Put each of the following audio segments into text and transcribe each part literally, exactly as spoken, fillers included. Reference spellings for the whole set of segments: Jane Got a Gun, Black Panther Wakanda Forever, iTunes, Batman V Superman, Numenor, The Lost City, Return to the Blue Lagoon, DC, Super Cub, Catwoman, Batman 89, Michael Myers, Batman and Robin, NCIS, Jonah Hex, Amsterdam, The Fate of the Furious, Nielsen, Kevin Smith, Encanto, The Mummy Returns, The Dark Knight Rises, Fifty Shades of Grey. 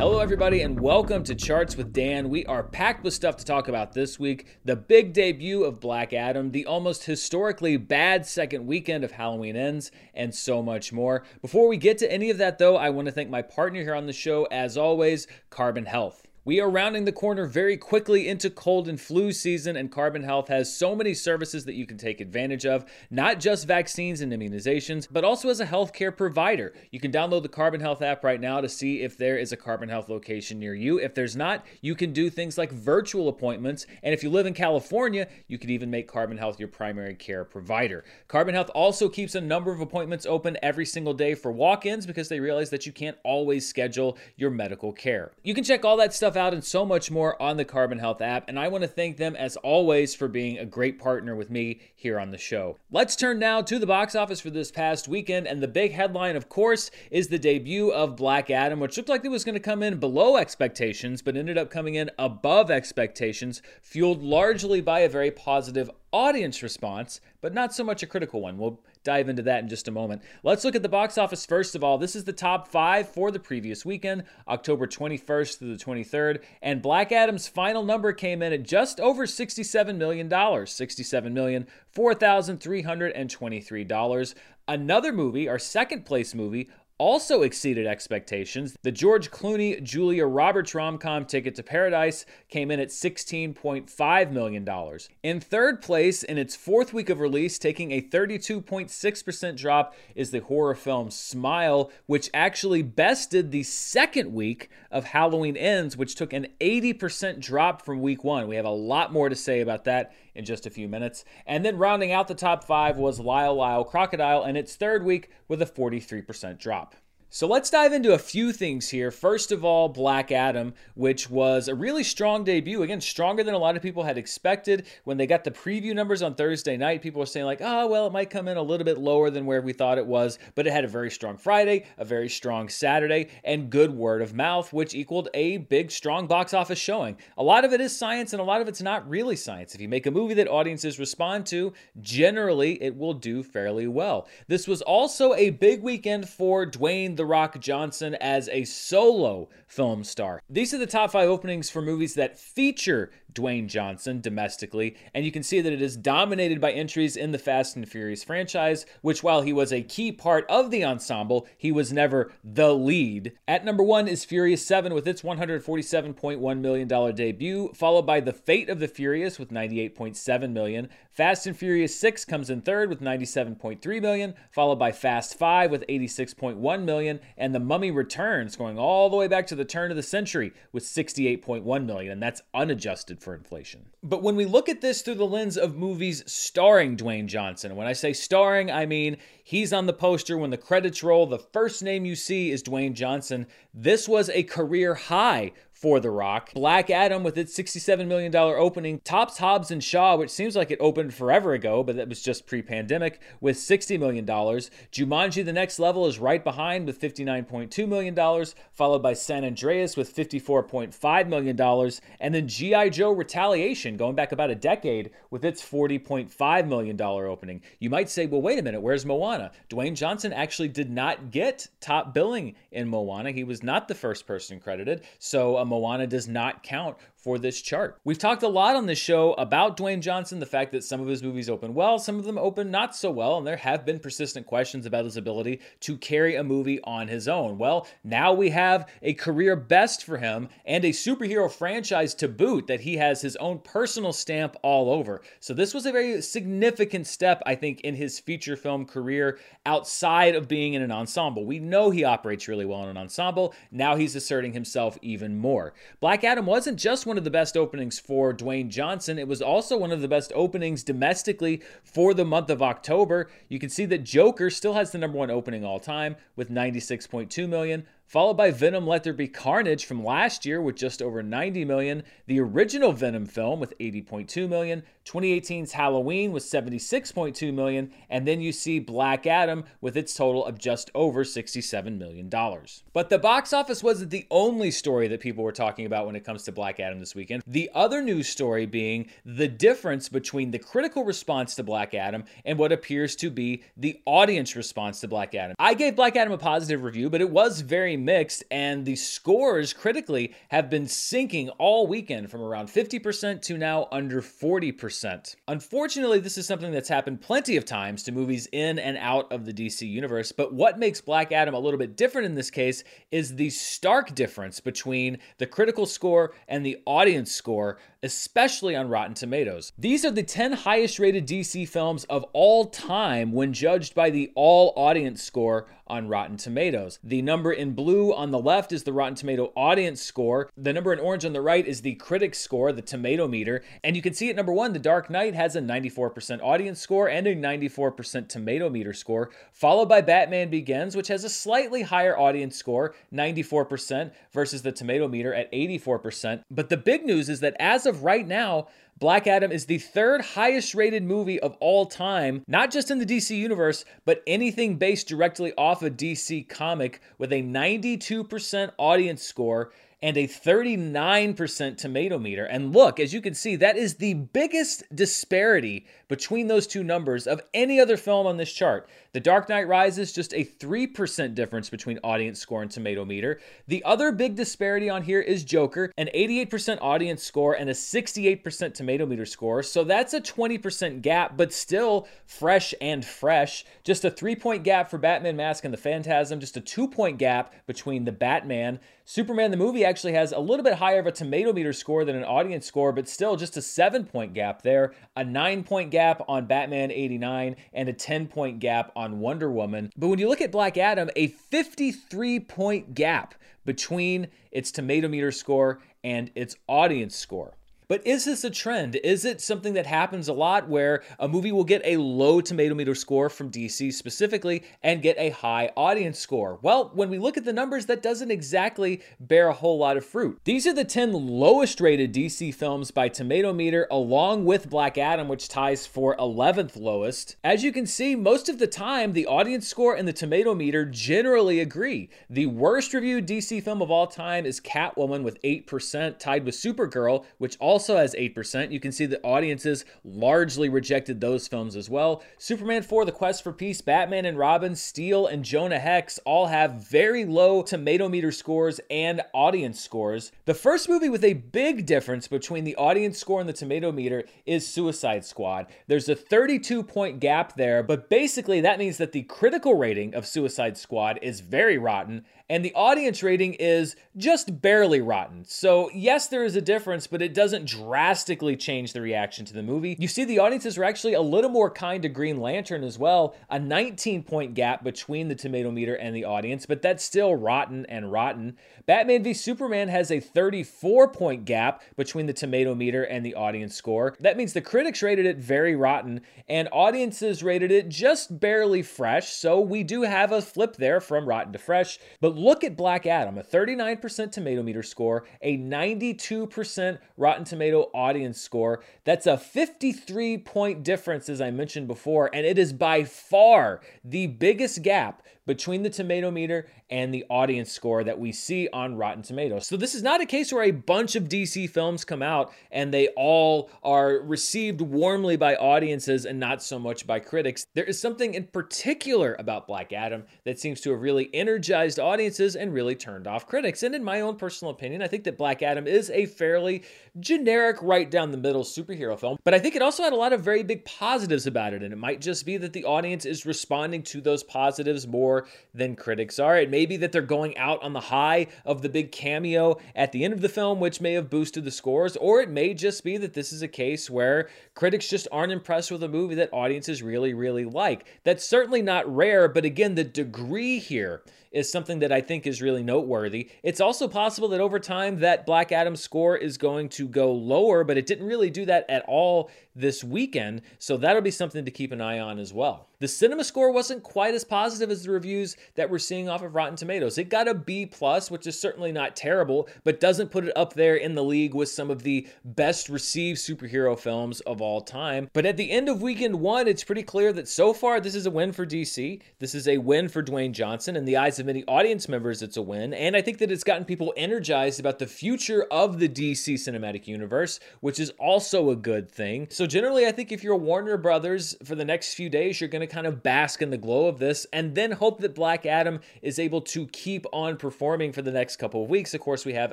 Hello, everybody, and welcome to Charts with Dan. We are packed with stuff to talk about this week. The big debut of Black Adam, the almost historically bad second weekend of Halloween Ends, and so much more. Before we get to any of that, though, I want to thank my partner here on the show, as always, Carbon Health. We are rounding the corner very quickly into cold and flu season, and Carbon Health has so many services that you can take advantage of, not just vaccines and immunizations, but also as a healthcare provider. You can download the Carbon Health app right now to see if there is a Carbon Health location near you. If there's not, you can do things like virtual appointments, and if you live in California, you can even make Carbon Health your primary care provider. Carbon Health also keeps a number of appointments open every single day for walk-ins because they realize that you can't always schedule your medical care. You can check all that stuff out and so much more on the Carbon Health app, and I want to thank them as always for being a great partner with me here on the show. Let's turn now to the box office for this past weekend, and the big headline, of course, is the debut of Black Adam, which looked like it was going to come in below expectations, but ended up coming in above expectations, fueled largely by a very positive audience response, but not so much a critical one. We'll dive into that in just a moment. Let's look at the box office first of all. This is the top five for the previous weekend, October twenty-first through the twenty-third, and Black Adam's final number came in at just over sixty-seven million dollars, sixty-seven million four thousand three hundred twenty-three dollars. Another movie, our second place movie, also exceeded expectations. The George Clooney, Julia Roberts rom-com Ticket to Paradise came in at sixteen point five million dollars. In third place, in its fourth week of release, taking a thirty-two point six percent drop, is the horror film Smile, which actually bested the second week of Halloween Ends, which took an eighty percent drop from week one. We have a lot more to say about that in just a few minutes. And then rounding out the top five was Lyle Lyle Crocodile in its third week with a forty-three percent drop. So let's dive into a few things here. First of all, Black Adam, which was a really strong debut. Again, stronger than a lot of people had expected. When they got the preview numbers on Thursday night, people were saying like, oh, well, it might come in a little bit lower than where we thought it was, but it had a very strong Friday, a very strong Saturday, and good word of mouth, which equaled a big, strong box office showing. A lot of it is science, and a lot of it's not really science. If you make a movie that audiences respond to, generally, it will do fairly well. This was also a big weekend for Dwayne The Rock Johnson as a solo film star. These are the top five openings for movies that feature Dwayne Johnson domestically, and you can see that it is dominated by entries in the Fast and Furious franchise, which while he was a key part of the ensemble, he was never the lead. At number one is Furious seven with its one hundred forty-seven point one million dollars debut, followed by The Fate of the Furious with ninety-eight point seven million dollars. Fast and Furious six comes in third with ninety-seven point three million dollars, followed by Fast five with eighty-six point one million dollars, and The Mummy Returns, going all the way back to the turn of the century, with sixty-eight point one million dollars, and that's unadjusted for inflation. But when we look at this through the lens of movies starring Dwayne Johnson, when I say starring, I mean he's on the poster. When the credits roll, the first name you see is Dwayne Johnson. This was a career high for The Rock. Black Adam, with its sixty-seven million dollars opening, tops Hobbs and Shaw, which seems like it opened forever ago, but that was just pre-pandemic, with sixty million dollars. Jumanji: The Next Level is right behind with fifty-nine point two million dollars, followed by San Andreas with fifty-four point five million dollars, and then G I. Joe Retaliation, going back about a decade, with its forty point five million dollars opening. You might say, well, wait a minute, where's Moana? Dwayne Johnson actually did not get top billing in Moana. He was not the first person credited, so um, Moana does not count for this chart. We've talked a lot on this show about Dwayne Johnson, the fact that some of his movies open well, some of them open not so well, and there have been persistent questions about his ability to carry a movie on his own. Well, now we have a career best for him and a superhero franchise to boot that he has his own personal stamp all over. So this was a very significant step, I think, in his feature film career outside of being in an ensemble. We know he operates really well in an ensemble. Now he's asserting himself even more. Black Adam wasn't just one of the best openings for Dwayne Johnson. It was also one of the best openings domestically for the month of October. You can see that Joker still has the number one opening all time with ninety-six point two million dollars, followed by Venom: Let There Be Carnage from last year with just over ninety million dollars, the original Venom film with eighty point two million dollars, twenty eighteen's Halloween with seventy-six point two million dollars, and then you see Black Adam with its total of just over sixty-seven million dollars. But the box office wasn't the only story that people were talking about when it comes to Black Adam this weekend. The other news story being the difference between the critical response to Black Adam and what appears to be the audience response to Black Adam. I gave Black Adam a positive review, but it was very mixed, and the scores critically have been sinking all weekend from around fifty percent to now under forty percent. Unfortunately, this is something that's happened plenty of times to movies in and out of the D C universe, but what makes Black Adam a little bit different in this case is the stark difference between the critical score and the audience score, especially on Rotten Tomatoes. These are the ten highest rated D C films of all time when judged by the all audience score on Rotten Tomatoes. The number in blue on the left is the Rotten Tomato audience score. The number in orange on the right is the critic score, the tomato meter. And you can see at number one, The Dark Knight has a ninety-four percent audience score and a ninety-four percent tomato meter score, followed by Batman Begins, which has a slightly higher audience score, ninety-four percent versus the tomato meter at eighty-four percent. But the big news is that as of right now, Black Adam is the third highest rated movie of all time, not just in the D C universe, but anything based directly off a D C comic, with a ninety-two percent audience score and a thirty-nine percent tomato meter. And look, as you can see, that is the biggest disparity between those two numbers of any other film on this chart. The Dark Knight Rises, just a three percent difference between audience score and tomato meter. The other big disparity on here is Joker, an eighty-eight percent audience score and a sixty-eight percent tomato meter score. So that's a twenty percent gap, but still fresh and fresh. Just a three-point gap for Batman Mask and the Phantasm, just a two-point gap between The Batman. Superman the movie actually has a little bit higher of a tomato meter score than an audience score, but still just a seven-point gap there, a nine-point gap on Batman eighty-nine, and a ten-point gap on Wonder Woman. But when you look at Black Adam, a fifty-three-point gap between its tomato meter score and its audience score. But is this a trend? Is it something that happens a lot where a movie will get a low tomato meter score from D C specifically and get a high audience score? Well, when we look at the numbers, that doesn't exactly bear a whole lot of fruit. These are the ten lowest rated D C films by tomato meter, along with Black Adam, which ties for eleventh lowest. As you can see, most of the time, the audience score and the tomato meter generally agree. The worst reviewed D C film of all time is Catwoman with eight percent, tied with Supergirl, which also also has eight percent. You can see the audiences largely rejected those films as well. Superman four, The Quest for Peace, Batman and Robin, Steel, and Jonah Hex all have very low tomato meter scores and audience scores. The first movie with a big difference between the audience score and the tomato meter is Suicide Squad. There's a thirty-two point gap there, but basically that means that the critical rating of Suicide Squad is very rotten, and the audience rating is just barely rotten. So yes, there is a difference, but it doesn't drastically change the reaction to the movie. You see the audiences are actually a little more kind to Green Lantern as well, a nineteen point gap between the tomato meter and the audience, but that's still rotten and rotten. Batman v Superman has a thirty-four point gap between the tomato meter and the audience score. That means the critics rated it very rotten and audiences rated it just barely fresh, so we do have a flip there from rotten to fresh. But look at Black Adam, a thirty-nine percent tomato meter score, a ninety-two percent Rotten Tomato audience score. That's a fifty-three point difference, as I mentioned before, and it is by far the biggest gap between the tomato meter and the audience score that we see on Rotten Tomatoes. So this is not a case where a bunch of D C films come out and they all are received warmly by audiences and not so much by critics. There is something in particular about Black Adam that seems to have really energized audiences and really turned off critics. And in my own personal opinion, I think that Black Adam is a fairly generic, right down the middle superhero film, but I think it also had a lot of very big positives about it, and it might just be that the audience is responding to those positives more than critics are. It may be that they're going out on the high of the big cameo at the end of the film, which may have boosted the scores, or it may just be that this is a case where critics just aren't impressed with a movie that audiences really, really like. That's certainly not rare, but again, the degree here is something that I think is really noteworthy. It's also possible that over time that Black Adam's score is going to go lower, but it didn't really do that at all this weekend, so that'll be something to keep an eye on as well. The cinema score wasn't quite as positive as the reviews that we're seeing off of Rotten Tomatoes. It got a B plus, which is certainly not terrible, but doesn't put it up there in the league with some of the best received superhero films of all time. But at the end of weekend one, it's pretty clear that so far this is a win for D C. This is a win for Dwayne Johnson. In the eyes of to many audience members, it's a win. And I think that it's gotten people energized about the future of the D C Cinematic Universe, which is also a good thing. So generally, I think if you're Warner Brothers, for the next few days, you're going to kind of bask in the glow of this and then hope that Black Adam is able to keep on performing for the next couple of weeks. Of course, we have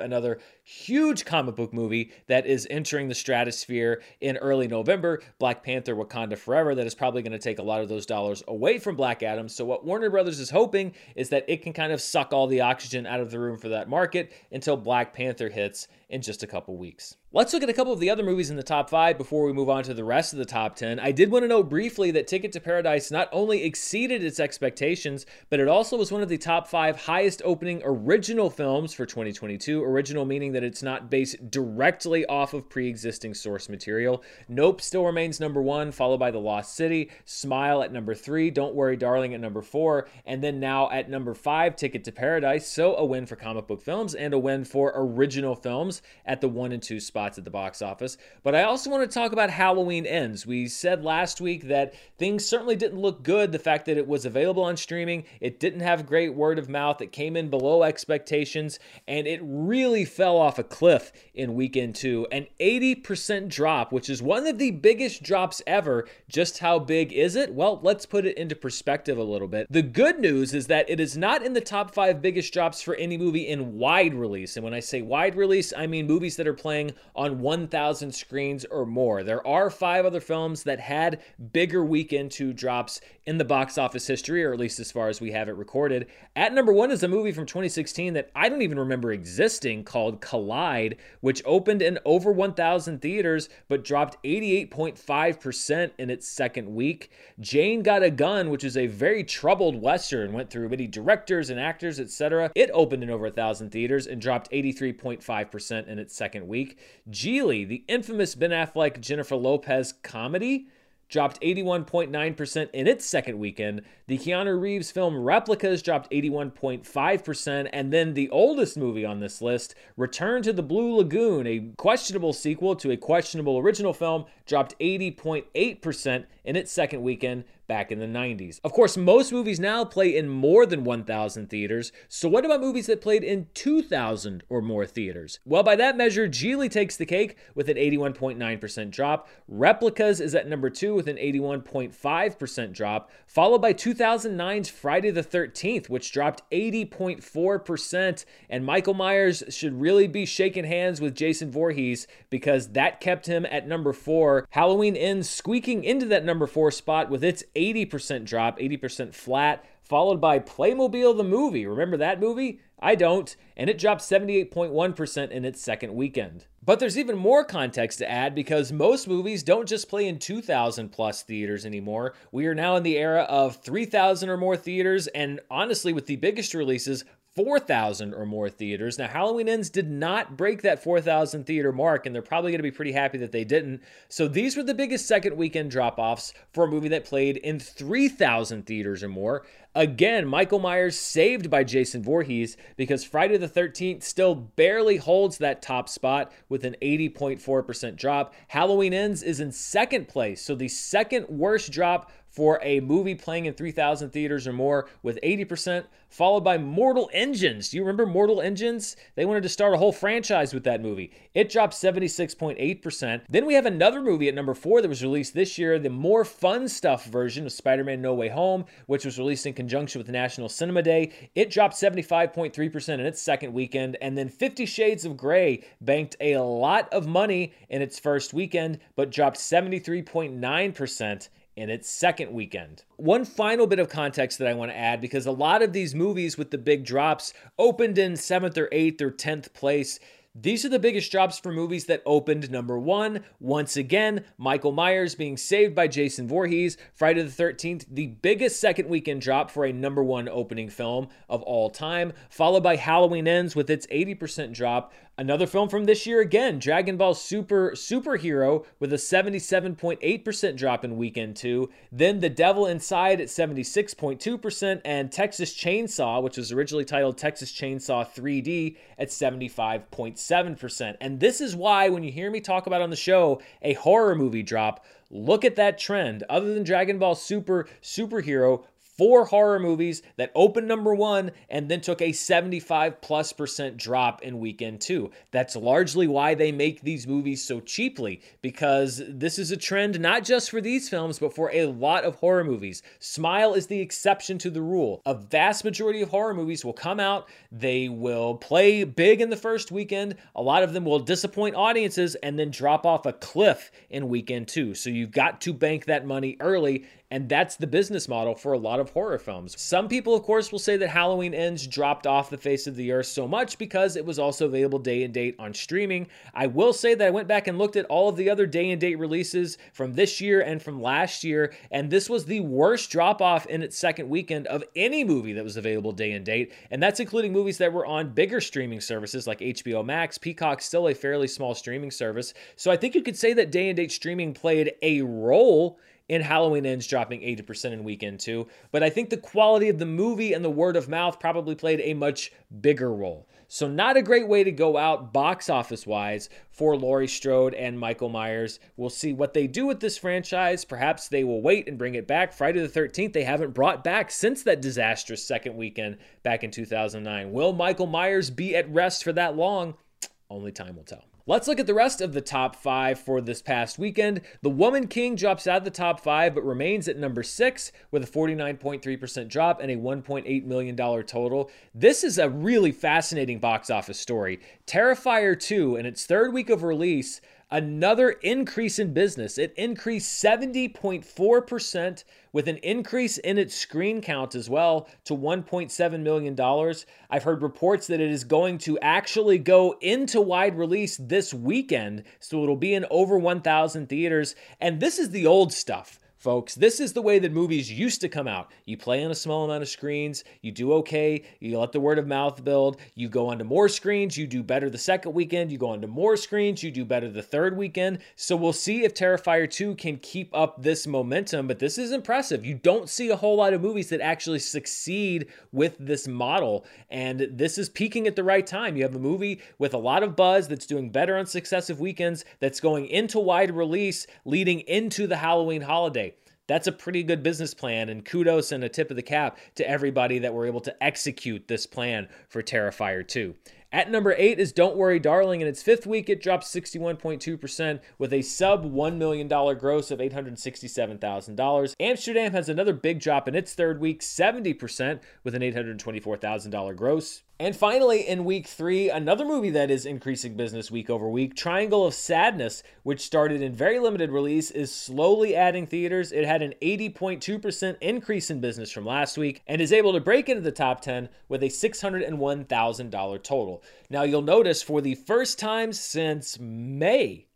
another huge comic book movie that is entering the stratosphere in early November, Black Panther Wakanda Forever, that is probably going to take a lot of those dollars away from Black Adam. So what Warner Brothers is hoping is that it can kind of suck all the oxygen out of the room for that market until Black Panther hits in just a couple weeks. Let's look at a couple of the other movies in the top five before we move on to the rest of the top ten. I did want to note briefly that Ticket to Paradise not only exceeded its expectations, but it also was one of the top five highest opening original films for twenty twenty-two. Original meaning that it's not based directly off of pre-existing source material. Nope still remains number one, followed by The Lost City, Smile at number three, Don't Worry Darling at number four, and then now at number five, Ticket to Paradise. So a win for comic book films and a win for original films at the one and two spot. Spots at the box office. But I also want to talk about Halloween Ends. We said last week that things certainly didn't look good. The fact that it was available on streaming, it didn't have great word of mouth, it came in below expectations, and it really fell off a cliff in weekend two. An eighty percent drop, which is one of the biggest drops ever. Just how big is it? Well, let's put it into perspective a little bit. The good news is that it is not in the top five biggest drops for any movie in wide release. And when I say wide release, I mean movies that are playing on one thousand screens or more. There are five other films that had bigger weekend two drops in the box office history, or at least as far as we have it recorded. At number one is a movie from twenty sixteen that I don't even remember existing called Collide, which opened in over one thousand theaters, but dropped eighty-eight point five percent in its second week. Jane Got a Gun, which is a very troubled Western, went through many directors and actors, et cetera. It opened in over one thousand theaters and dropped eighty-three point five percent in its second week. Geely, the infamous Ben Affleck, Jennifer Lopez comedy, dropped eighty-one point nine percent in its second weekend. The Keanu Reeves film Replicas dropped eighty-one point five percent. And then the oldest movie on this list, Return to the Blue Lagoon, a questionable sequel to a questionable original film, dropped eighty point eight percent in its second weekend back in the nineties. Of course, most movies now play in more than one thousand theaters. So what about movies that played in two thousand or more theaters? Well, by that measure, Geely takes the cake with an eighty-one point nine percent drop. Replicas is at number two with an eighty-one point five percent drop, followed by two thousand nine's Friday the thirteenth, which dropped eighty point four percent. And Michael Myers should really be shaking hands with Jason Voorhees, because that kept him at number four. Halloween Ends squeaking into that number four spot with its eighty percent drop, eighty percent flat, followed by Playmobil the movie. Remember that movie? I don't. And it dropped seventy-eight point one percent in its second weekend. But there's even more context to add, because most movies don't just play in two thousand plus theaters anymore. We are now in the era of three thousand or more theaters, and honestly, with the biggest releases, four thousand or more theaters. Now, Halloween Ends did not break that four thousand theater mark, and they're probably going to be pretty happy that they didn't. So these were the biggest second weekend drop-offs for a movie that played in three thousand theaters or more. Again, Michael Myers saved by Jason Voorhees, because Friday the thirteenth still barely holds that top spot with an eighty point four percent drop. Halloween Ends is in second place, so the second worst drop for a movie playing in three thousand theaters or more with eighty percent, followed by Mortal Engines. Do you remember Mortal Engines? They wanted to start a whole franchise with that movie. It dropped seventy-six point eight percent. Then we have another movie at number four that was released this year, the more fun stuff version of Spider-Man No Way Home, which was released in conjunction with National Cinema Day. It dropped seventy-five point three percent in its second weekend. And then Fifty Shades of Grey banked a lot of money in its first weekend, but dropped seventy-three point nine percent in its second weekend. One final bit of context that I want to add, because a lot of these movies with the big drops opened in seventh or eighth or tenth place. These are the biggest drops for movies that opened number one. Once again, Michael Myers being saved by Jason Voorhees. Friday the thirteenth, the biggest second weekend drop for a number one opening film of all time, followed by Halloween Ends with its eighty percent drop. Another film from this year again, Dragon Ball Super Superhero with a seventy-seven point eight percent drop in weekend two. Then The Devil Inside at seventy-six point two percent, and Texas Chainsaw, which was originally titled Texas Chainsaw three D, at seventy-five point seven percent. And this is why when you hear me talk about on the show a horror movie drop, look at that trend. Other than Dragon Ball Super Superhero, four horror movies that opened number one and then took a seventy-five plus percent drop in weekend two. That's largely why they make these movies so cheaply, because this is a trend not just for these films, but for a lot of horror movies. Smile is the exception to the rule. A vast majority of horror movies will come out, they will play big in the first weekend, a lot of them will disappoint audiences, and then drop off a cliff in weekend two. So you've got to bank that money early, and that's the business model for a lot of horror films. Some people, of course, will say that Halloween Ends dropped off the face of the earth so much because it was also available day and date on streaming. I will say that I went back and looked at all of the other day and date releases from this year and from last year, and this was the worst drop off in its second weekend of any movie that was available day and date, and that's including movies that were on bigger streaming services like H B O Max. Peacock's still a fairly small streaming service, so I think you could say that day and date streaming played a role in Halloween Ends dropping eighty percent in weekend two, but I think the quality of the movie and the word of mouth probably played a much bigger role. So not a great way to go out box office-wise for Laurie Strode and Michael Myers. We'll see what they do with this franchise. Perhaps they will wait and bring it back. Friday the thirteenth, they haven't brought back since that disastrous second weekend back in two thousand nine. Will Michael Myers be at rest for that long? Only time will tell. Let's look at the rest of the top five for this past weekend. The Woman King drops out of the top five, but remains at number six with a forty-nine point three percent drop and a one point eight million dollars total. This is a really fascinating box office story. Terrifier two, in its third week of release, another increase in business. It increased seventy point four percent with an increase in its screen count as well to one point seven million dollars. I've heard reports that it is going to actually go into wide release this weekend, so it'll be in over one thousand theaters. And this is the old stuff, folks. This is the way that movies used to come out. You play on a small amount of screens, you do okay, you let the word of mouth build, you go onto more screens, you do better the second weekend, you go onto more screens, you do better the third weekend. So we'll see if Terrifier two can keep up this momentum, but this is impressive. You don't see a whole lot of movies that actually succeed with this model, and this is peaking at the right time. You have a movie with a lot of buzz that's doing better on successive weekends that's going into wide release leading into the Halloween holiday. That's a pretty good business plan, and kudos and a tip of the cap to everybody that were able to execute this plan for Terrifier two. At number eight is Don't Worry Darling. In its fifth week, it dropped sixty-one point two percent with a sub one million dollars gross of eight hundred sixty-seven thousand dollars. Amsterdam has another big drop in its third week, seventy percent with an eight hundred twenty-four thousand dollars gross. And finally, in week three, another movie that is increasing business week over week, Triangle of Sadness, which started in very limited release, is slowly adding theaters. It had an eighty point two percent increase in business from last week and is able to break into the top ten with a six hundred one thousand dollars total. Now, you'll notice for the first time since May,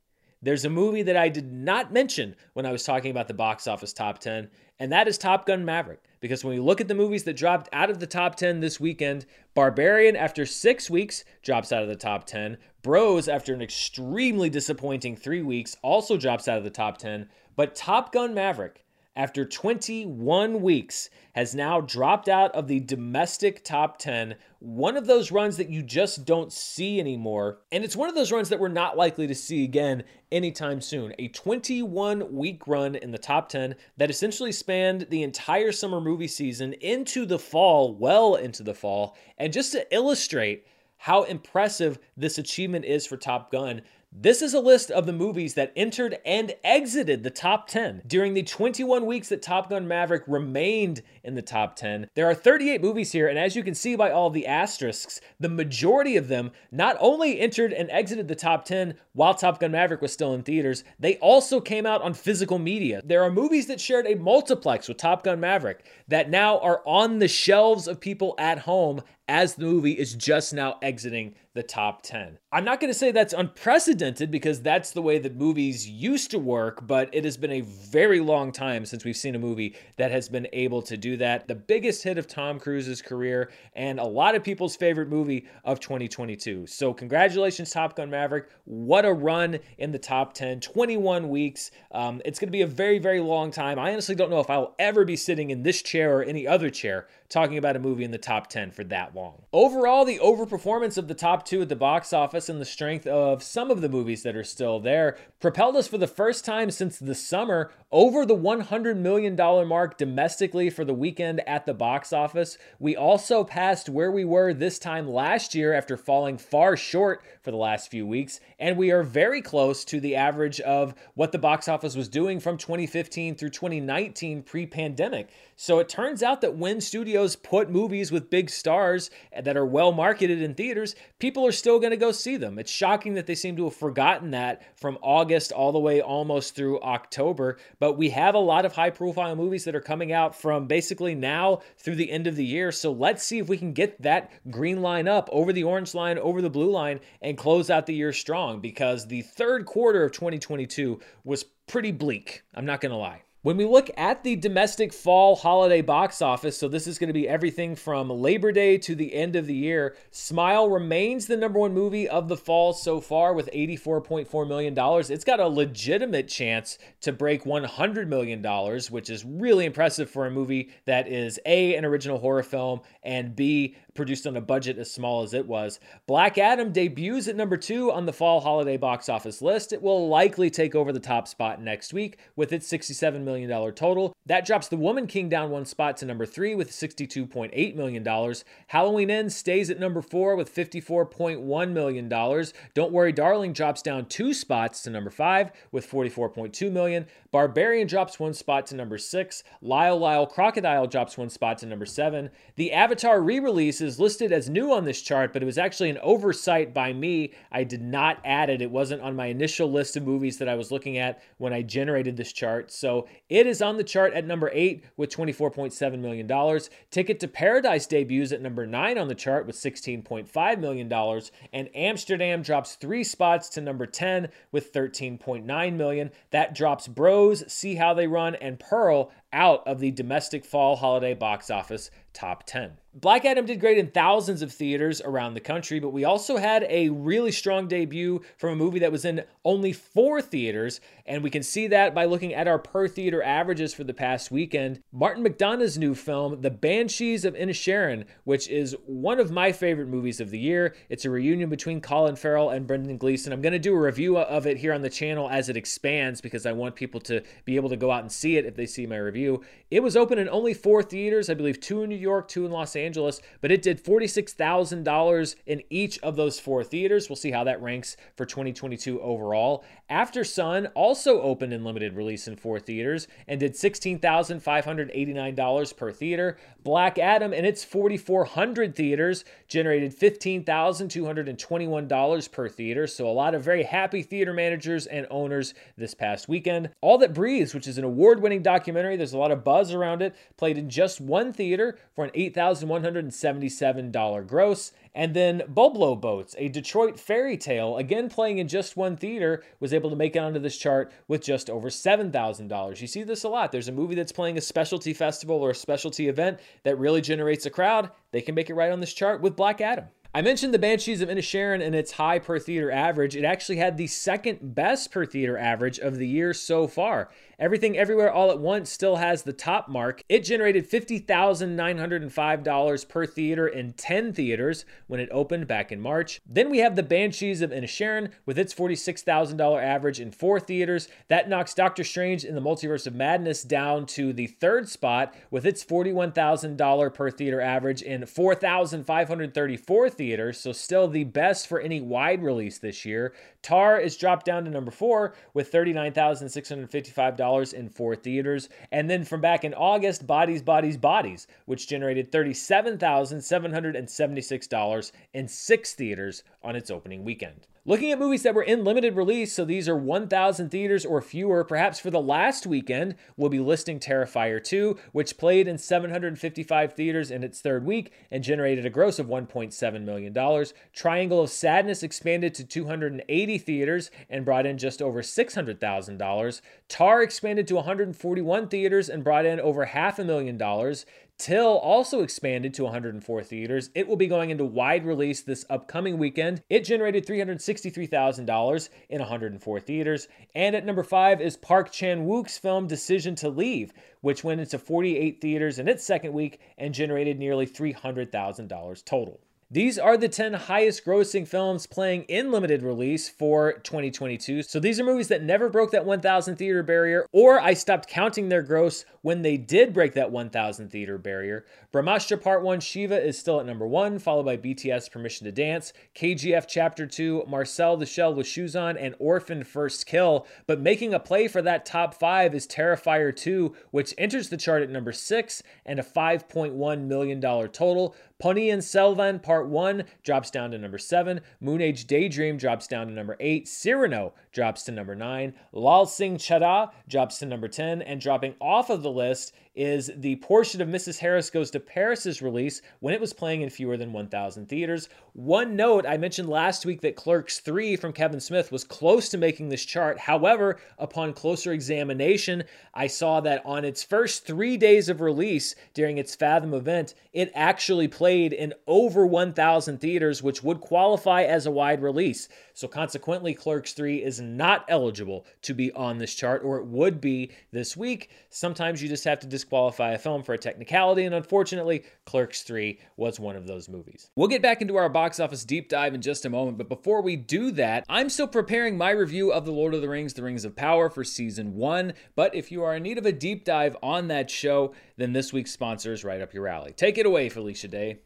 there's a movie that I did not mention when I was talking about the box office top ten, and that is Top Gun Maverick. Because when we look at the movies that dropped out of the top ten this weekend, Barbarian, after six weeks, drops out of the top ten. Bros, after an extremely disappointing three weeks, also drops out of the top ten. But Top Gun Maverick, after twenty-one weeks, has now dropped out of the domestic top ten. One of those runs that you just don't see anymore. And it's one of those runs that we're not likely to see again anytime soon. A twenty-one week run in the top ten that essentially spanned the entire summer movie season into the fall, well into the fall. And just to illustrate how impressive this achievement is for Top Gun, this is a list of the movies that entered and exited the top ten. During the twenty-one weeks that Top Gun Maverick remained in the top ten, there are thirty-eight movies here, and as you can see by all the asterisks, the majority of them not only entered and exited the top ten while Top Gun Maverick was still in theaters, they also came out on physical media. There are movies that shared a multiplex with Top Gun Maverick that now are on the shelves of people at home as the movie is just now exiting the top ten. I'm not going to say that's unprecedented because that's the way that movies used to work, but it has been a very long time since we've seen a movie that has been able to do that. The biggest hit of Tom Cruise's career and a lot of people's favorite movie of twenty twenty-two. So congratulations, Top Gun Maverick. What a run in the top ten, twenty-one weeks. Um, it's going to be a very, very long time. I honestly don't know if I'll ever be sitting in this chair or any other chair talking about a movie in the top ten for that long. Overall, the overperformance of the top top two at the box office and the strength of some of the movies that are still there propelled us for the first time since the summer over the one hundred million dollars mark domestically for the weekend at the box office. We also passed where we were this time last year after falling far short for the last few weeks, and we are very close to the average of what the box office was doing from twenty fifteen through twenty nineteen pre-pandemic. So it turns out that when studios put movies with big stars that are well marketed in theaters, people are still going to go see them. It's shocking that they seem to have forgotten that from August all the way almost through October, but we have a lot of high profile movies that are coming out from basically now through the end of the year. So let's see if we can get that green line up over the orange line, over the blue line, and close out the year strong, because the third quarter of twenty twenty-two was pretty bleak. I'm not going to lie. When we look at the domestic fall holiday box office, so this is going to be everything from Labor Day to the end of the year, Smile remains the number one movie of the fall so far with eighty-four point four million dollars. It's got a legitimate chance to break one hundred million dollars, which is really impressive for a movie that is A, an original horror film, and B, produced on a budget as small as it was. Black Adam debuts at number two on the fall holiday box office list. It will likely take over the top spot next week with its sixty-seven million dollars total. That drops The Woman King down one spot to number three with sixty-two point eight million dollars. Halloween Ends stays at number four with fifty-four point one million dollars. Don't Worry Darling drops down two spots to number five with forty-four point two million dollars. Barbarian drops one spot to number six. Lyle Lyle Crocodile drops one spot to number seven. The Avatar re-release is listed as new on this chart, but it was actually an oversight by me. I did not add it. It wasn't on my initial list of movies that I was looking at when I generated this chart. So it is on the chart at number eight with twenty-four point seven million dollars. Ticket to Paradise debuts at number nine on the chart with sixteen point five million dollars. And Amsterdam drops three spots to number ten with thirteen point nine million dollars. That drops Bros, See How They Run, and Pearl out of the domestic fall holiday box office top ten. Black Adam did great in thousands of theaters around the country, but we also had a really strong debut from a movie that was in only four theaters, and we can see that by looking at our per theater averages for the past weekend. Martin McDonagh's new film, The Banshees of Inisherin, which is one of my favorite movies of the year. It's a reunion between Colin Farrell and Brendan Gleeson. I'm going to do a review of it here on the channel as it expands, because I want people to be able to go out and see it if they see my review. It was open in only four theaters, I believe two in New York, two in Los Angeles. Angeles, but it did forty-six thousand dollars in each of those four theaters. We'll see how that ranks for twenty twenty-two overall. After Sun also opened in limited release in four theaters and did sixteen thousand five hundred eighty-nine dollars per theater. Black Adam in its forty-four hundred theaters generated fifteen thousand two hundred twenty-one dollars per theater, so a lot of very happy theater managers and owners this past weekend. All That Breathes, which is an award-winning documentary, there's a lot of buzz around it, played in just one theater for an eight thousand one hundred seventy-seven dollars gross. And then Boblo Boats, a Detroit fairy tale, again playing in just one theater, was able to make it onto this chart with just over seven thousand dollars. You see this a lot. There's a movie that's playing a specialty festival or a specialty event that really generates a crowd. They can make it right on this chart with Black Adam. I mentioned The Banshees of Inisherin and its high per theater average. It actually had the second best per theater average of the year so far. Everything Everywhere All at Once still has the top mark. It generated fifty thousand nine hundred five dollars per theater in ten theaters when it opened back in March. Then we have The Banshees of Inisherin with its forty-six thousand dollars average in four theaters. That knocks Doctor Strange in the Multiverse of Madness down to the third spot with its forty-one thousand dollars per theater average in four thousand five hundred thirty-four theaters. Theaters, so still the best for any wide release this year. Tar is dropped down to number four with thirty-nine thousand six hundred fifty-five dollars in four theaters. And then from back in August, Bodies, Bodies, Bodies, which generated thirty-seven thousand seven hundred seventy-six dollars in six theaters on its opening weekend. Looking at movies that were in limited release, so these are one thousand theaters or fewer, perhaps for the last weekend, we'll be listing Terrifier two, which played in seven hundred fifty-five theaters in its third week and generated a gross of one point seven million dollars. Triangle of Sadness expanded to two hundred eighty theaters and brought in just over six hundred thousand dollars. Tar expanded to one hundred forty-one theaters and brought in over half a million dollars. Till also expanded to one hundred four theaters. It will be going into wide release this upcoming weekend. It generated three hundred sixty-three thousand dollars in one hundred four theaters. And at number five is Park Chan-wook's film Decision to Leave, which went into forty-eight theaters in its second week and generated nearly three hundred thousand dollars total. These are the ten highest grossing films playing in limited release for twenty twenty-two. So these are movies that never broke that one thousand theater barrier, or I stopped counting their gross when they did break that one thousand theater barrier. Brahmastra Part one Shiva is still at number one, followed by B T S Permission to Dance, K G F Chapter two, Marcel the Shell with Shoes On, and Orphan First Kill. But making a play for that top five is Terrifier two, which enters the chart at number six and a five point one million dollars total. Pony and Selvan Part one drops down to number seven. Moon Age Daydream drops down to number eight. Cyrano drops to number nine. Lal Singh Chadda drops to number ten. And dropping off of the list is the portion of Missus Harris Goes to Paris's release when it was playing in fewer than one thousand theaters. One note, I mentioned last week that Clerks three from Kevin Smith was close to making this chart. However, upon closer examination, I saw that on its first three days of release during its Fathom event, it actually played in over one thousand theaters, which would qualify as a wide release. So consequently, Clerks three is not eligible to be on this chart, or it would be this week. Sometimes you just have to disqualify a film for a technicality, and unfortunately, Clerks three was one of those movies. We'll get back into our box office deep dive in just a moment, but before we do that, I'm still preparing my review of The Lord of the Rings, The Rings of Power for Season one, but if you are in need of a deep dive on that show, then this week's sponsor is right up your alley. Take it away, Felicia Day.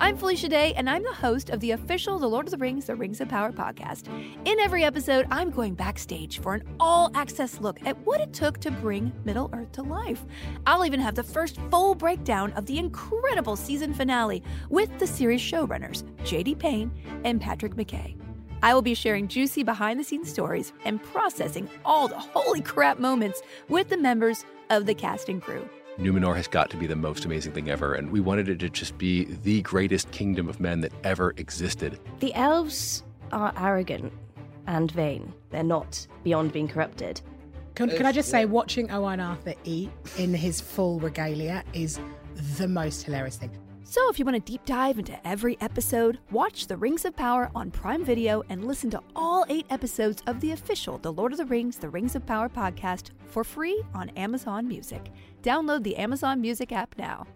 I'm Felicia Day, and I'm the host of the official The Lord of the Rings, The Rings of Power podcast. In every episode, I'm going backstage for an all-access look at what it took to bring Middle-earth to life. I'll even have the first full breakdown of the incredible season finale with the series showrunners, J D Payne and Patrick McKay. I will be sharing juicy behind-the-scenes stories and processing all the holy crap moments with the members of the cast and crew. Numenor has got to be the most amazing thing ever, and we wanted it to just be the greatest kingdom of men that ever existed. The elves are arrogant and vain. They're not beyond being corrupted. Can, can I just say, watching Owen Arthur eat in his full regalia is the most hilarious thing. So if you want a deep dive into every episode, watch The Rings of Power on Prime Video and listen to all eight episodes of the official The Lord of the Rings, The Rings of Power podcast for free on Amazon Music. Download the Amazon Music app now.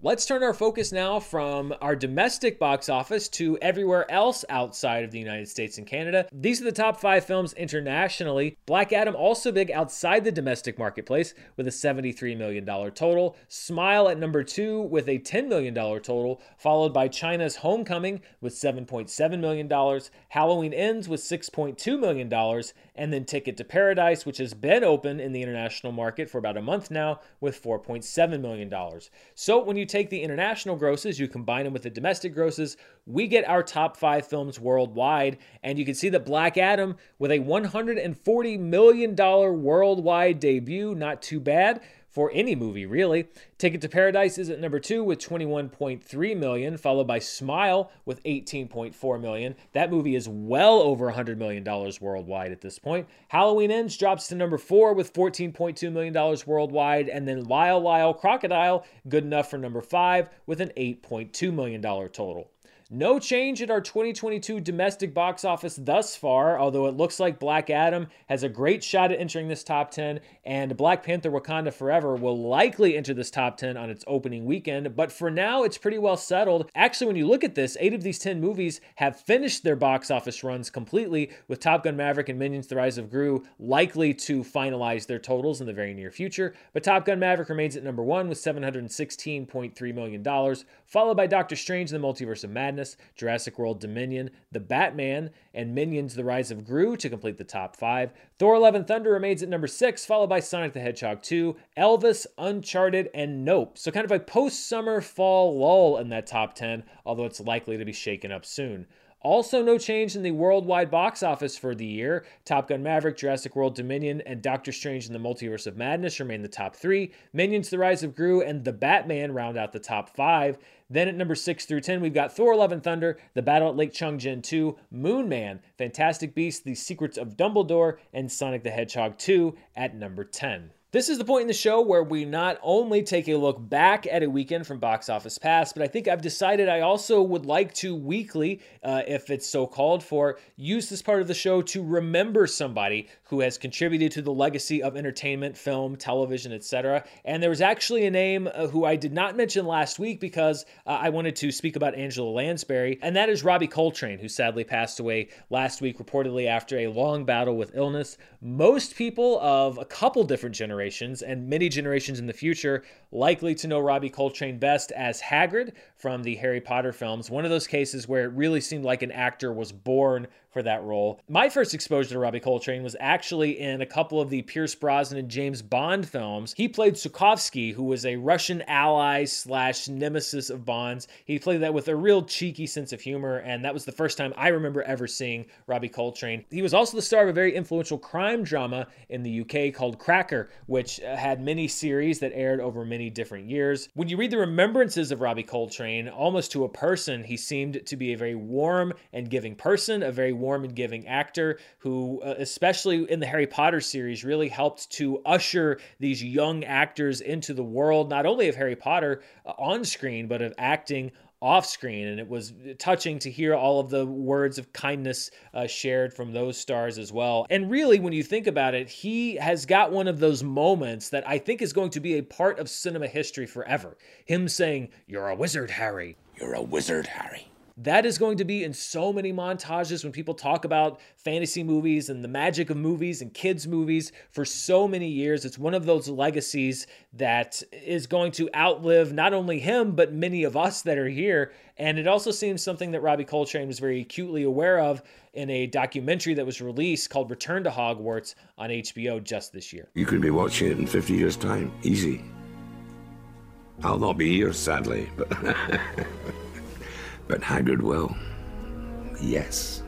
Let's turn our focus now from our domestic box office to everywhere else outside of the United States and Canada. These are the top five films internationally. Black Adam also big outside the domestic marketplace with a seventy-three million dollars total. Smile at number two with a ten million dollars total, followed by China's Homecoming with seven point seven million dollars, Halloween Ends with six point two million dollars, and then Ticket to Paradise, which has been open in the international market for about a month now, with four point seven million dollars. So when you take the international grosses, you combine them with the domestic grosses, we get our top five films worldwide, and you can see that Black Adam with a one hundred forty million dollars worldwide debut, not too bad for any movie, really. Ticket to Paradise is at number two with twenty-one point three million dollars, followed by Smile with eighteen point four million dollars. That movie is well over one hundred million dollars worldwide at this point. Halloween Ends drops to number four with fourteen point two million dollars worldwide, and then Lyle Lyle Crocodile, good enough for number five with an eight point two million dollars total. No change at our twenty twenty-two domestic box office thus far, although it looks like Black Adam has a great shot at entering this top ten, and Black Panther Wakanda Forever will likely enter this top ten on its opening weekend, but for now it's pretty well settled. Actually, when you look at this, eight of these ten movies have finished their box office runs completely, with Top Gun Maverick and Minions: The Rise of Gru likely to finalize their totals in the very near future, but Top Gun Maverick remains at number one with seven hundred sixteen point three million dollars, followed by Doctor Strange in the Multiverse of Madness, Jurassic World Dominion, The Batman, and Minions: The Rise of Gru to complete the top five. Thor: Love and Thunder remains at number six, followed by Sonic the Hedgehog two, Elvis, Uncharted, and Nope. So kind of a post-summer fall lull in that top ten, although it's likely to be shaken up soon. Also no change in the worldwide box office for the year. Top Gun Maverick, Jurassic World Dominion, and Doctor Strange in the Multiverse of Madness remain the top three. Minions: The Rise of Gru and The Batman round out the top five. Then at number six through ten, we've got Thor: Love and Thunder, The Battle at Lake Changjin two, Moon Man, Fantastic Beasts, The Secrets of Dumbledore, and Sonic the Hedgehog two at number ten. This is the point in the show where we not only take a look back at a weekend from box office past, but I think I've decided I also would like to weekly, uh, if it's so called for, use this part of the show to remember somebody who has contributed to the legacy of entertainment, film, television, et cetera. And there was actually a name uh, who I did not mention last week because uh, I wanted to speak about Angela Lansbury, and that is Robbie Coltrane, who sadly passed away last week, reportedly after a long battle with illness. Most people of a couple different generations and many generations in the future likely to know Robbie Coltrane best as Hagrid from the Harry Potter films, one of those cases where it really seemed like an actor was born for that role. My first exposure to Robbie Coltrane was actually in a couple of the Pierce Brosnan and James Bond films. He played Sukovsky, who was a Russian ally slash nemesis of Bond's. He played that with a real cheeky sense of humor, and that was the first time I remember ever seeing Robbie Coltrane. He was also the star of a very influential crime drama in the U K called Cracker, which had many series that aired over many different years. When you read the remembrances of Robbie Coltrane, almost to a person, he seemed to be a very warm and giving person, a very warm and giving actor who, uh, especially in the Harry Potter series, really helped to usher these young actors into the world, not only of Harry Potter uh, on screen, but of acting off screen. And it was touching to hear all of the words of kindness uh, shared from those stars as well. And really, when you think about it, he has got one of those moments that I think is going to be a part of cinema history forever. Him saying, "You're a wizard, Harry. You're a wizard, Harry." That is going to be in so many montages when people talk about fantasy movies and the magic of movies and kids' movies for so many years. It's one of those legacies that is going to outlive not only him, but many of us that are here. And it also seems something that Robbie Coltrane was very acutely aware of in a documentary that was released called Return to Hogwarts on H B O just this year. You could be watching it in fifty years' time, easy. I'll not be here, sadly, but... But Hagrid will, yes.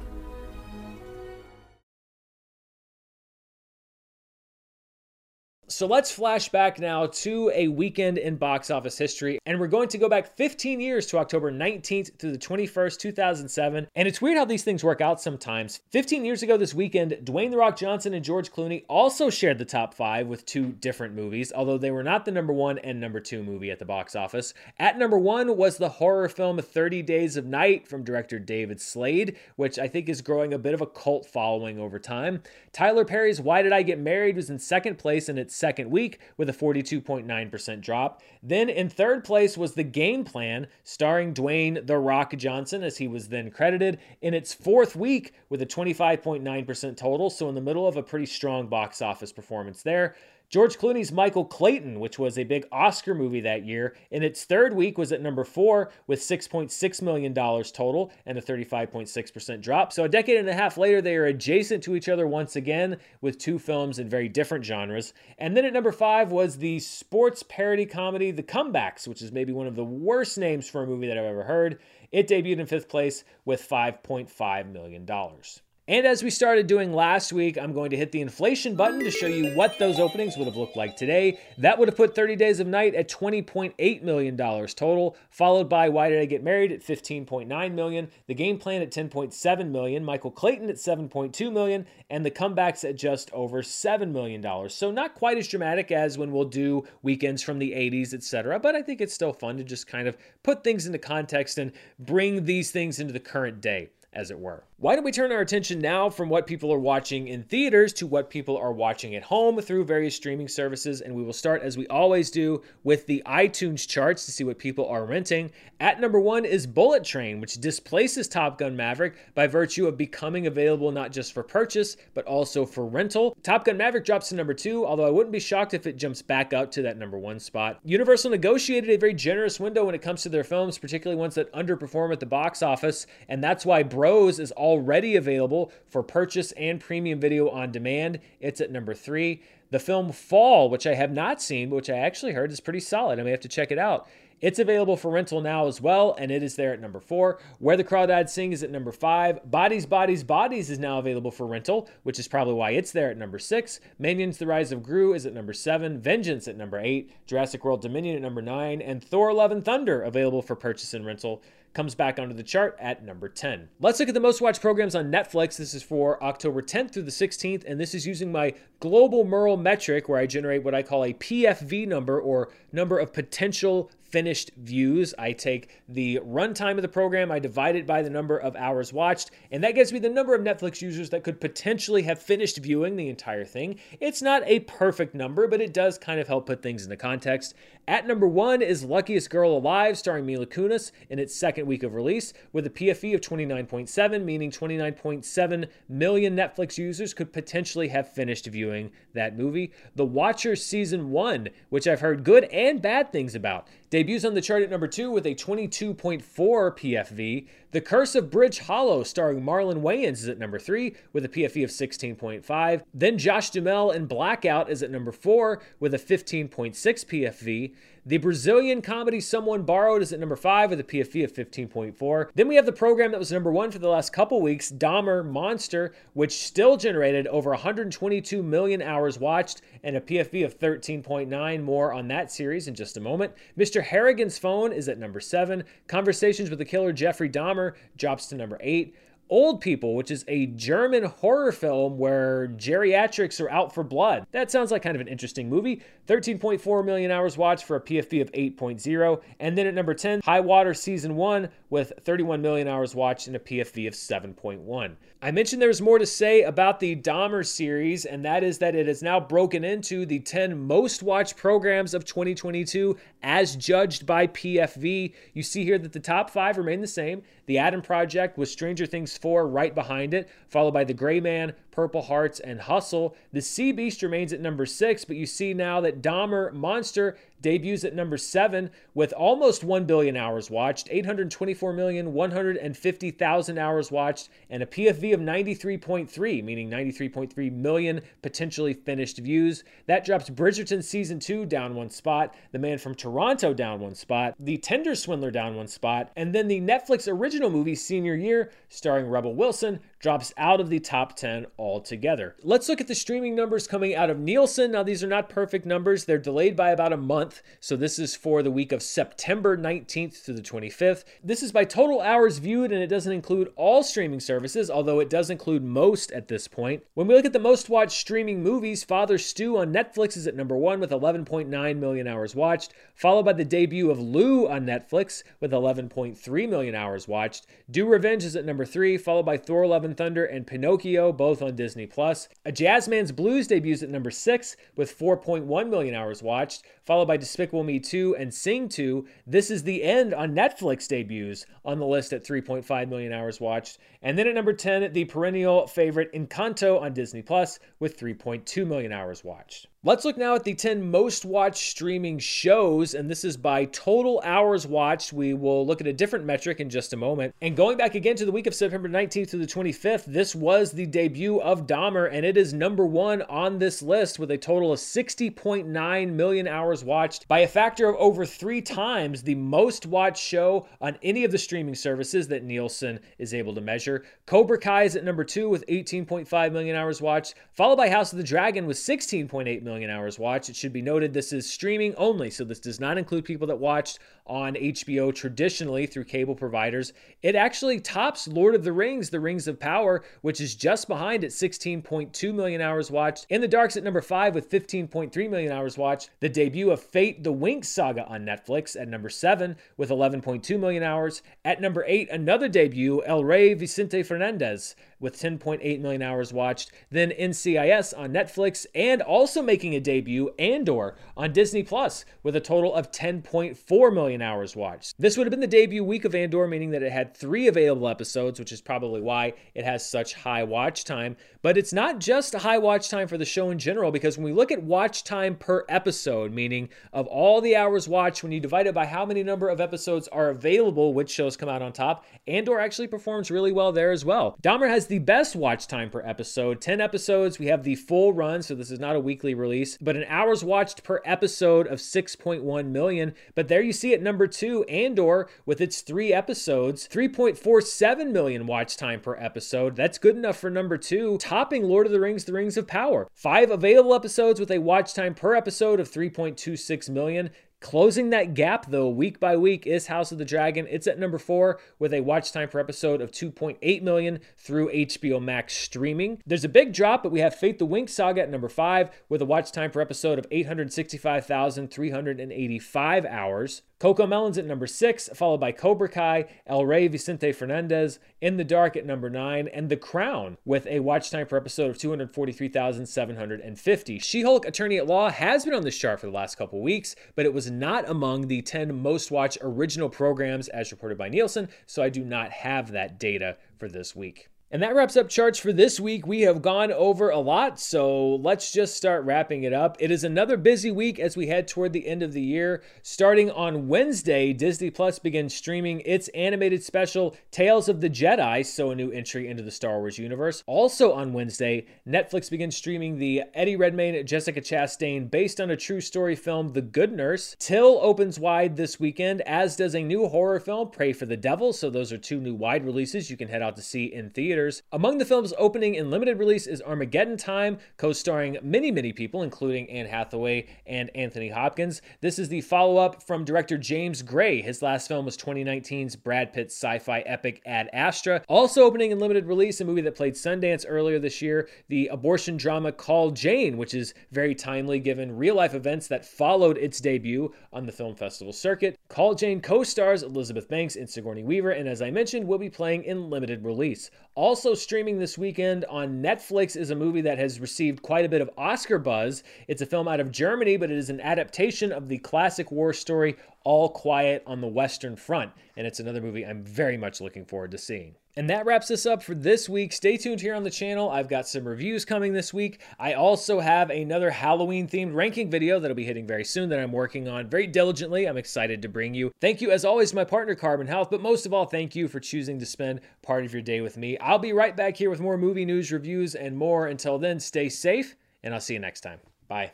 So let's flash back now to a weekend in box office history, and we're going to go back fifteen years to October nineteenth through the twenty-first, two thousand seven. And it's weird how these things work out sometimes. fifteen years ago this weekend, Dwayne "The Rock" Johnson and George Clooney also shared the top five with two different movies, although they were not the number one and number two movie at the box office. At number one was the horror film thirty days of night from director David Slade, which I think is growing a bit of a cult following over time. Tyler Perry's Why Did I Get Married was in second place in its second week with a forty-two point nine percent drop. Then in third place was The Game Plan, starring Dwayne "The Rock" Johnson, as he was then credited, in its fourth week with a twenty-five point nine percent total, so in the middle of a pretty strong box office performance there. George Clooney's Michael Clayton, which was a big Oscar movie that year, in its third week was at number four with six point six million dollars total and a thirty-five point six percent drop. So a decade and a half later, they are adjacent to each other once again with two films in very different genres. And then at number five was the sports parody comedy The Comebacks, which is maybe one of the worst names for a movie that I've ever heard. It debuted in fifth place with five point five million dollars. And as we started doing last week, I'm going to hit the inflation button to show you what those openings would have looked like today. That would have put thirty days of night at twenty point eight million dollars total, followed by Why Did I Get Married at fifteen point nine million dollars, The Game Plan at ten point seven million dollars, Michael Clayton at seven point two million dollars, and The Comebacks at just over seven million dollars. So not quite as dramatic as when we'll do weekends from the eighties, et cetera, but I think it's still fun to just kind of put things into context and bring these things into the current day, as it were. Why don't we turn our attention now from what people are watching in theaters to what people are watching at home through various streaming services, and we will start, as we always do, with the iTunes charts to see what people are renting. At number one is Bullet Train, which displaces Top Gun Maverick by virtue of becoming available not just for purchase, but also for rental. Top Gun Maverick drops to number two, although I wouldn't be shocked if it jumps back up to that number one spot. Universal negotiated a very generous window when it comes to their films, particularly ones that underperform at the box office, and that's why Bros is all already available for purchase and premium video on demand. It's at number three. The film Fall, which I have not seen, but which I actually heard is pretty solid. I may have to check it out. It's available for rental now as well, and it is there at number four. Where the Crawdads Sing is at number five. Bodies, Bodies, Bodies is now available for rental, which is probably why it's there at number six. Minions, The Rise of Gru is at number seven. Vengeance at number eight. Jurassic World Dominion at number nine. And Thor, Love and Thunder, available for purchase and rental, comes back onto the chart at number ten. Let's look at the most watched programs on Netflix. This is for October tenth through the sixteenth, and this is using my global Merle metric, where I generate what I call a P F V number, or number of potential finished views. I take the runtime of the program, I divide it by the number of hours watched, and that gives me the number of Netflix users that could potentially have finished viewing the entire thing. It's not a perfect number, but it does kind of help put things into context. At number one is Luckiest Girl Alive, starring Mila Kunis, in its second week of release, with a P F V of twenty-nine point seven, meaning twenty-nine point seven million Netflix users could potentially have finished viewing that movie. The Watchers Season one, which I've heard good and bad things about, debuts on the chart at number two with a twenty-two point four P F V. The Curse of Bridge Hollow, starring Marlon Wayans, is at number three with a P F V of sixteen point five. Then Josh Duhamel in Blackout is at number four with a fifteen point six P F V. The Brazilian comedy Someone Borrowed is at number five with a P F V of fifteen point four. Then we have the program that was number one for the last couple weeks, Dahmer Monster, which still generated over one hundred twenty-two million hours watched and a P F V of thirteen point nine. More on that series in just a moment. Mister Harrigan's Phone is at number seven. Conversations with the Killer Jeffrey Dahmer drops to number eight. Old People, which is a German horror film where geriatrics are out for blood. That sounds like kind of an interesting movie. thirteen point four million hours watched for a P F V of eight point zero. And then at number ten, High Water Season one with thirty-one million hours watched and a P F V of seven point one. I mentioned there's more to say about the Dahmer series, and that is that it is now broken into the ten most watched programs of twenty twenty-two as judged by P F V. You see here that the top five remain the same. The Adam Project, with Stranger Things four right behind it, followed by The Gray Man, Purple Hearts, and Hustle. The Sea Beast remains at number six, but you see now that Dahmer Monster debuts at number seven with almost one billion hours watched, eight hundred twenty-four million one hundred fifty thousand hours watched, and a P F V of ninety-three point three, meaning ninety-three point three million potentially finished views. That drops Bridgerton Season two down one spot, The Man from Toronto down one spot, The Tinder Swindler down one spot, and then the Netflix original movie Senior Year, starring Rebel Wilson, drops out of the top ten altogether. Let's look at the streaming numbers coming out of Nielsen. Now, these are not perfect numbers. They're delayed by about a month. So this is for the week of September nineteenth through the twenty-fifth. This is by total hours viewed, and it doesn't include all streaming services, although it does include most at this point. When we look at the most watched streaming movies, Father Stew on Netflix is at number one with eleven point nine million hours watched, followed by the debut of Lou on Netflix with eleven point three million hours watched. Do Revenge is at number three, followed by Thor Love and Thunder and Pinocchio, both on Disney Plus. A Jazzman's Blues debuts at number six with four point one million hours watched, followed by Despicable Me two and Sing two. This Is the End on Netflix debuts on the list at three point five million hours watched. And then at number ten, the perennial favorite Encanto on Disney Plus with three point two million hours watched. Let's look now at the ten most watched streaming shows, and this is by total hours watched. We will look at a different metric in just a moment. And going back again to the week of September nineteenth through the twenty-fifth, this was the debut of Dahmer, and it is number one on this list with a total of sixty point nine million hours watched, by a factor of over three times the most watched show on any of the streaming services that Nielsen is able to measure. Cobra Kai is at number two with eighteen point five million hours watched, followed by House of the Dragon with sixteen point eight million hours watched. It should be noted this is streaming only, so this does not include people that watched on H B O traditionally through cable providers. It actually tops Lord of the Rings, The Rings of Power, which is just behind at sixteen point two million hours watched. In the Dark's at number five with fifteen point three million hours watched. The debut of Fate the Winx Saga on Netflix at number seven with eleven point two million hours. At number eight, another debut, El Rey Vicente Fernandez, with ten point eight million hours watched. Then N C I S on Netflix, and also making a debut, Andor on Disney Plus with a total of ten point four million hours watched. This would have been the debut week of Andor, meaning that it had three available episodes, which is probably why it has such high watch time. But it's not just a high watch time for the show in general, because when we look at watch time per episode, meaning of all the hours watched, when you divide it by how many number of episodes are available, which shows come out on top, Andor actually performs really well there as well. Dahmer has the best watch time per episode, ten episodes. We have the full run, so this is not a weekly release, but an hours watched per episode of six point one million. But there you see at number two, Andor, with its three episodes, three point four seven million watch time per episode. That's good enough for number two, topping Lord of the Rings, The Rings of Power. Five available episodes with a watch time per episode of three point two six million. Closing that gap, though, week by week is House of the Dragon. It's at number four with a watch time per episode of two point eight million through H B O Max streaming. There's a big drop, but we have Fate the Wink Saga at number five with a watch time per episode of eight hundred sixty-five thousand three hundred eighty-five hours. CoComelon's at number six, followed by Cobra Kai, El Rey Vicente Fernandez, In the Dark at number nine, and The Crown with a watch time per episode of two hundred forty-three thousand seven hundred fifty. She-Hulk Attorney at Law has been on this chart for the last couple weeks, but it was not among the ten most-watched original programs as reported by Nielsen, so I do not have that data for this week. And that wraps up charts for this week. We have gone over a lot, so let's just start wrapping it up. It is another busy week as we head toward the end of the year. Starting on Wednesday, Disney Plus begins streaming its animated special, Tales of the Jedi, so a new entry into the Star Wars universe. Also on Wednesday, Netflix begins streaming the Eddie Redmayne, Jessica Chastain, based on a true story film, The Good Nurse. Till opens wide this weekend, as does a new horror film, Pray for the Devil. So those are two new wide releases you can head out to see in theaters. Among the films opening in limited release is Armageddon Time, co-starring many, many people, including Anne Hathaway and Anthony Hopkins. This is the follow-up from director James Gray. His last film was twenty nineteen's Brad Pitt's sci-fi epic Ad Astra. Also opening in limited release, a movie that played Sundance earlier this year, the abortion drama Call Jane, which is very timely given real-life events that followed its debut on the film festival circuit. Call Jane co-stars Elizabeth Banks and Sigourney Weaver, and as I mentioned, will be playing in limited release. All Also streaming this weekend on Netflix is a movie that has received quite a bit of Oscar buzz. It's a film out of Germany, but it is an adaptation of the classic war story All Quiet on the Western Front, and it's another movie I'm very much looking forward to seeing. And that wraps us up for this week. Stay tuned here on the channel. I've got some reviews coming this week. I also have another Halloween-themed ranking video that'll be hitting very soon that I'm working on very diligently. I'm excited to bring you. Thank you, as always, to my partner, Carbon Health, but most of all, thank you for choosing to spend part of your day with me. I'll be right back here with more movie news, reviews, and more. Until then, stay safe, and I'll see you next time. Bye.